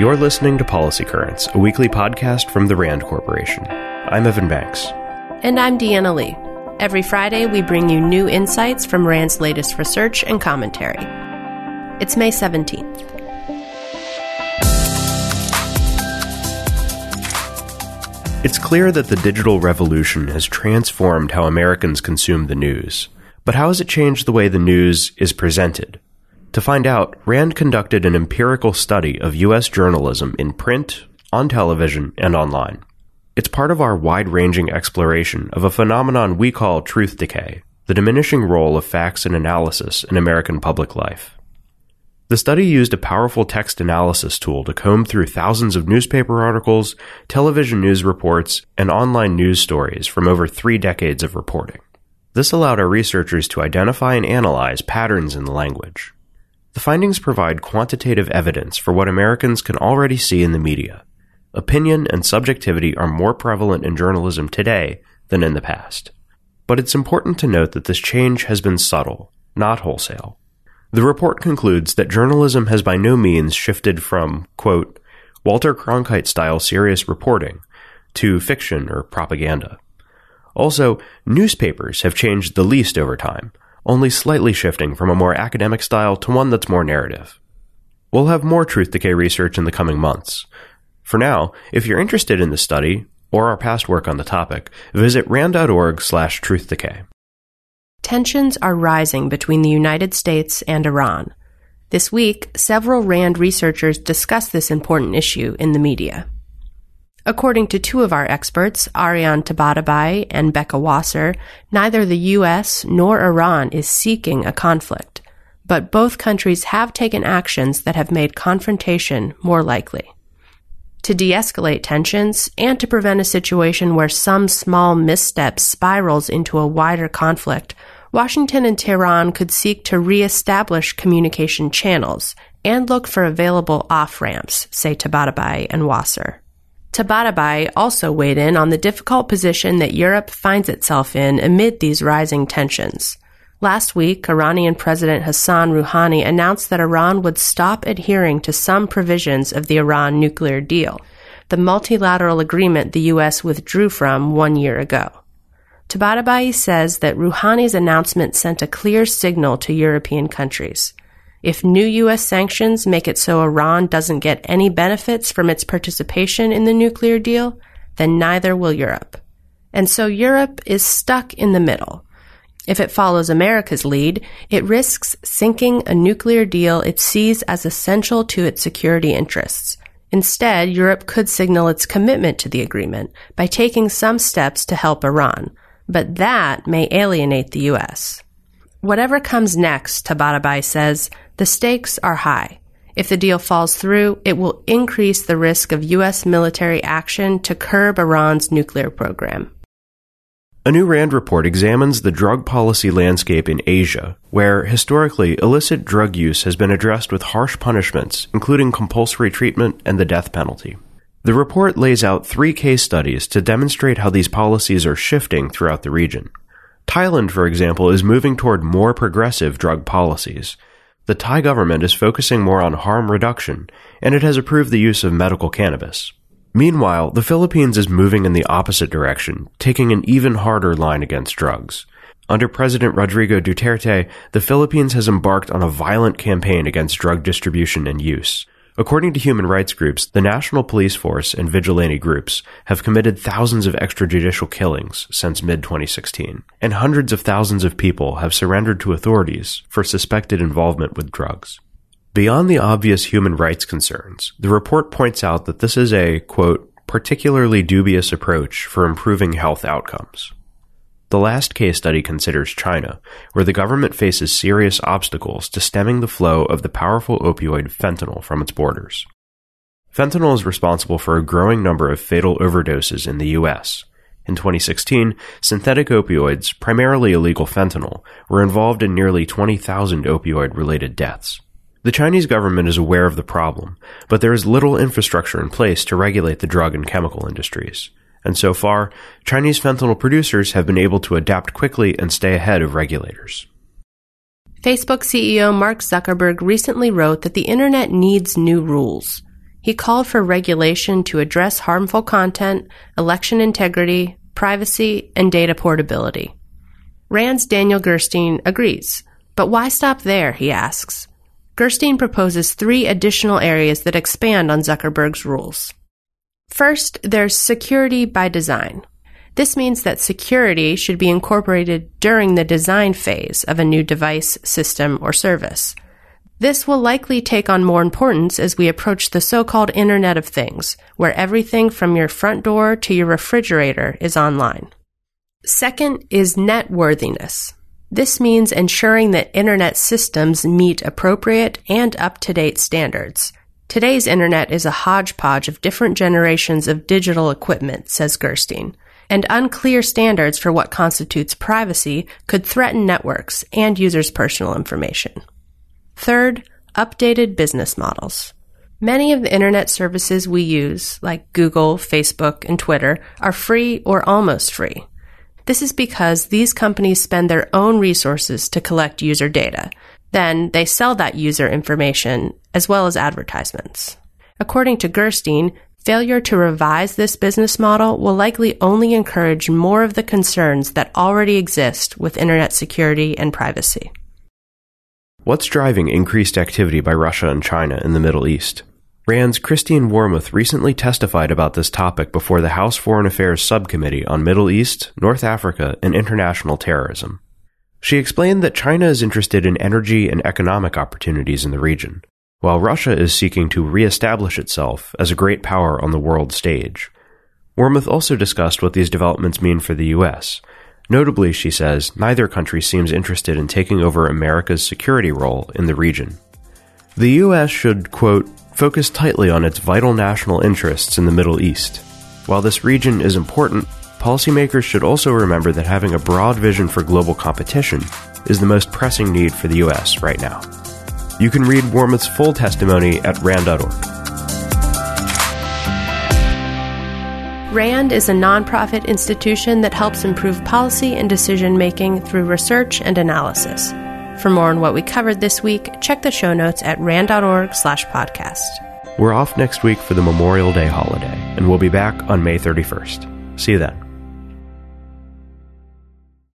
You're listening to Policy Currents, a weekly podcast from the Rand Corporation. I'm Evan Banks. And I'm Deanna Lee. Every Friday, we bring you new insights from Rand's latest research and commentary. It's May 17th. It's clear that the digital revolution has transformed how Americans consume the news. But how has it changed the way the news is presented? To find out, Rand conducted an empirical study of U.S. journalism in print, on television, and online. It's part of our wide-ranging exploration of a phenomenon we call truth decay, the diminishing role of facts and analysis in American public life. The study used a powerful text analysis tool to comb through thousands of newspaper articles, television news reports, and online news stories from over 3 decades of reporting. This allowed our researchers to identify and analyze patterns in the language. The findings provide quantitative evidence for what Americans can already see in the media. Opinion and subjectivity are more prevalent in journalism today than in the past. But it's important to note that this change has been subtle, not wholesale. The report concludes that journalism has by no means shifted from, quote, Walter Cronkite-style serious reporting to fiction or propaganda. Also, newspapers have changed the least over time, only slightly shifting from a more academic style to one that's more narrative. We'll have more truth decay research in the coming months. For now, if you're interested in this study, or our past work on the topic, visit rand.org/truthdecay. Tensions are rising between the United States and Iran. This week, several Rand researchers discussed this important issue in the media. According to two of our experts, Ariane Tabatabai and Becca Wasser, neither the U.S. nor Iran is seeking a conflict, but both countries have taken actions that have made confrontation more likely. To de-escalate tensions and to prevent a situation where some small misstep spirals into a wider conflict, Washington and Tehran could seek to re-establish communication channels and look for available off-ramps, say Tabatabai and Wasser. Tabatabai also weighed in on the difficult position that Europe finds itself in amid these rising tensions. Last week, Iranian President Hassan Rouhani announced that Iran would stop adhering to some provisions of the Iran nuclear deal, the multilateral agreement the U.S. withdrew from 1 year ago. Tabatabai says that Rouhani's announcement sent a clear signal to European countries. If new U.S. sanctions make it so Iran doesn't get any benefits from its participation in the nuclear deal, then neither will Europe. And so Europe is stuck in the middle. If it follows America's lead, it risks sinking a nuclear deal it sees as essential to its security interests. Instead, Europe could signal its commitment to the agreement by taking some steps to help Iran, but that may alienate the U.S. Whatever comes next, Tabatabai says, the stakes are high. If the deal falls through, it will increase the risk of U.S. military action to curb Iran's nuclear program. A new Rand report examines the drug policy landscape in Asia, where, historically, illicit drug use has been addressed with harsh punishments, including compulsory treatment and the death penalty. The report lays out 3 case studies to demonstrate how these policies are shifting throughout the region. Thailand, for example, is moving toward more progressive drug policies. The Thai government is focusing more on harm reduction, and it has approved the use of medical cannabis. Meanwhile, the Philippines is moving in the opposite direction, taking an even harder line against drugs. Under President Rodrigo Duterte, the Philippines has embarked on a violent campaign against drug distribution and use. According to human rights groups, the national police force and vigilante groups have committed thousands of extrajudicial killings since mid-2016, and hundreds of thousands of people have surrendered to authorities for suspected involvement with drugs. Beyond the obvious human rights concerns, the report points out that this is a, quote, particularly dubious approach for improving health outcomes. The last case study considers China, where the government faces serious obstacles to stemming the flow of the powerful opioid fentanyl from its borders. Fentanyl is responsible for a growing number of fatal overdoses in the U.S. In 2016, synthetic opioids, primarily illegal fentanyl, were involved in nearly 20,000 opioid-related deaths. The Chinese government is aware of the problem, but there is little infrastructure in place to regulate the drug and chemical industries. And so far, Chinese fentanyl producers have been able to adapt quickly and stay ahead of regulators. Facebook CEO Mark Zuckerberg recently wrote that the internet needs new rules. He called for regulation to address harmful content, election integrity, privacy, and data portability. Rand's Daniel Gerstein agrees. But why stop there, he asks. Gerstein proposes three additional areas that expand on Zuckerberg's rules. First, there's security by design. This means that security should be incorporated during the design phase of a new device, system, or service. This will likely take on more importance as we approach the so-called Internet of Things, where everything from your front door to your refrigerator is online. Second is networthiness. This means ensuring that Internet systems meet appropriate and up-to-date standards. Today's Internet is a hodgepodge of different generations of digital equipment, says Gerstein, and unclear standards for what constitutes privacy could threaten networks and users' personal information. Third, updated business models. Many of the internet services we use, like Google, Facebook, and Twitter, are free or almost free. This is because these companies spend their own resources to collect user data. Then they sell that user information as well as advertisements. According to Gerstein, failure to revise this business model will likely only encourage more of the concerns that already exist with internet security and privacy. What's driving increased activity by Russia and China in the Middle East? Rand's Christine Wormuth recently testified about this topic before the House Foreign Affairs Subcommittee on Middle East, North Africa, and International Terrorism. She explained that China is interested in energy and economic opportunities in the region, while Russia is seeking to reestablish itself as a great power on the world stage. Wormuth also discussed what these developments mean for the U.S. Notably, she says, neither country seems interested in taking over America's security role in the region. The U.S. should, quote, focus tightly on its vital national interests in the Middle East. While this region is important, policymakers should also remember that having a broad vision for global competition is the most pressing need for the U.S. right now. You can read Wormuth's full testimony at rand.org. RAND is a nonprofit institution that helps improve policy and decision-making through research and analysis. For more on what we covered this week, check the show notes at rand.org/podcast. We're off next week for the Memorial Day holiday, and we'll be back on May 31st. See you then.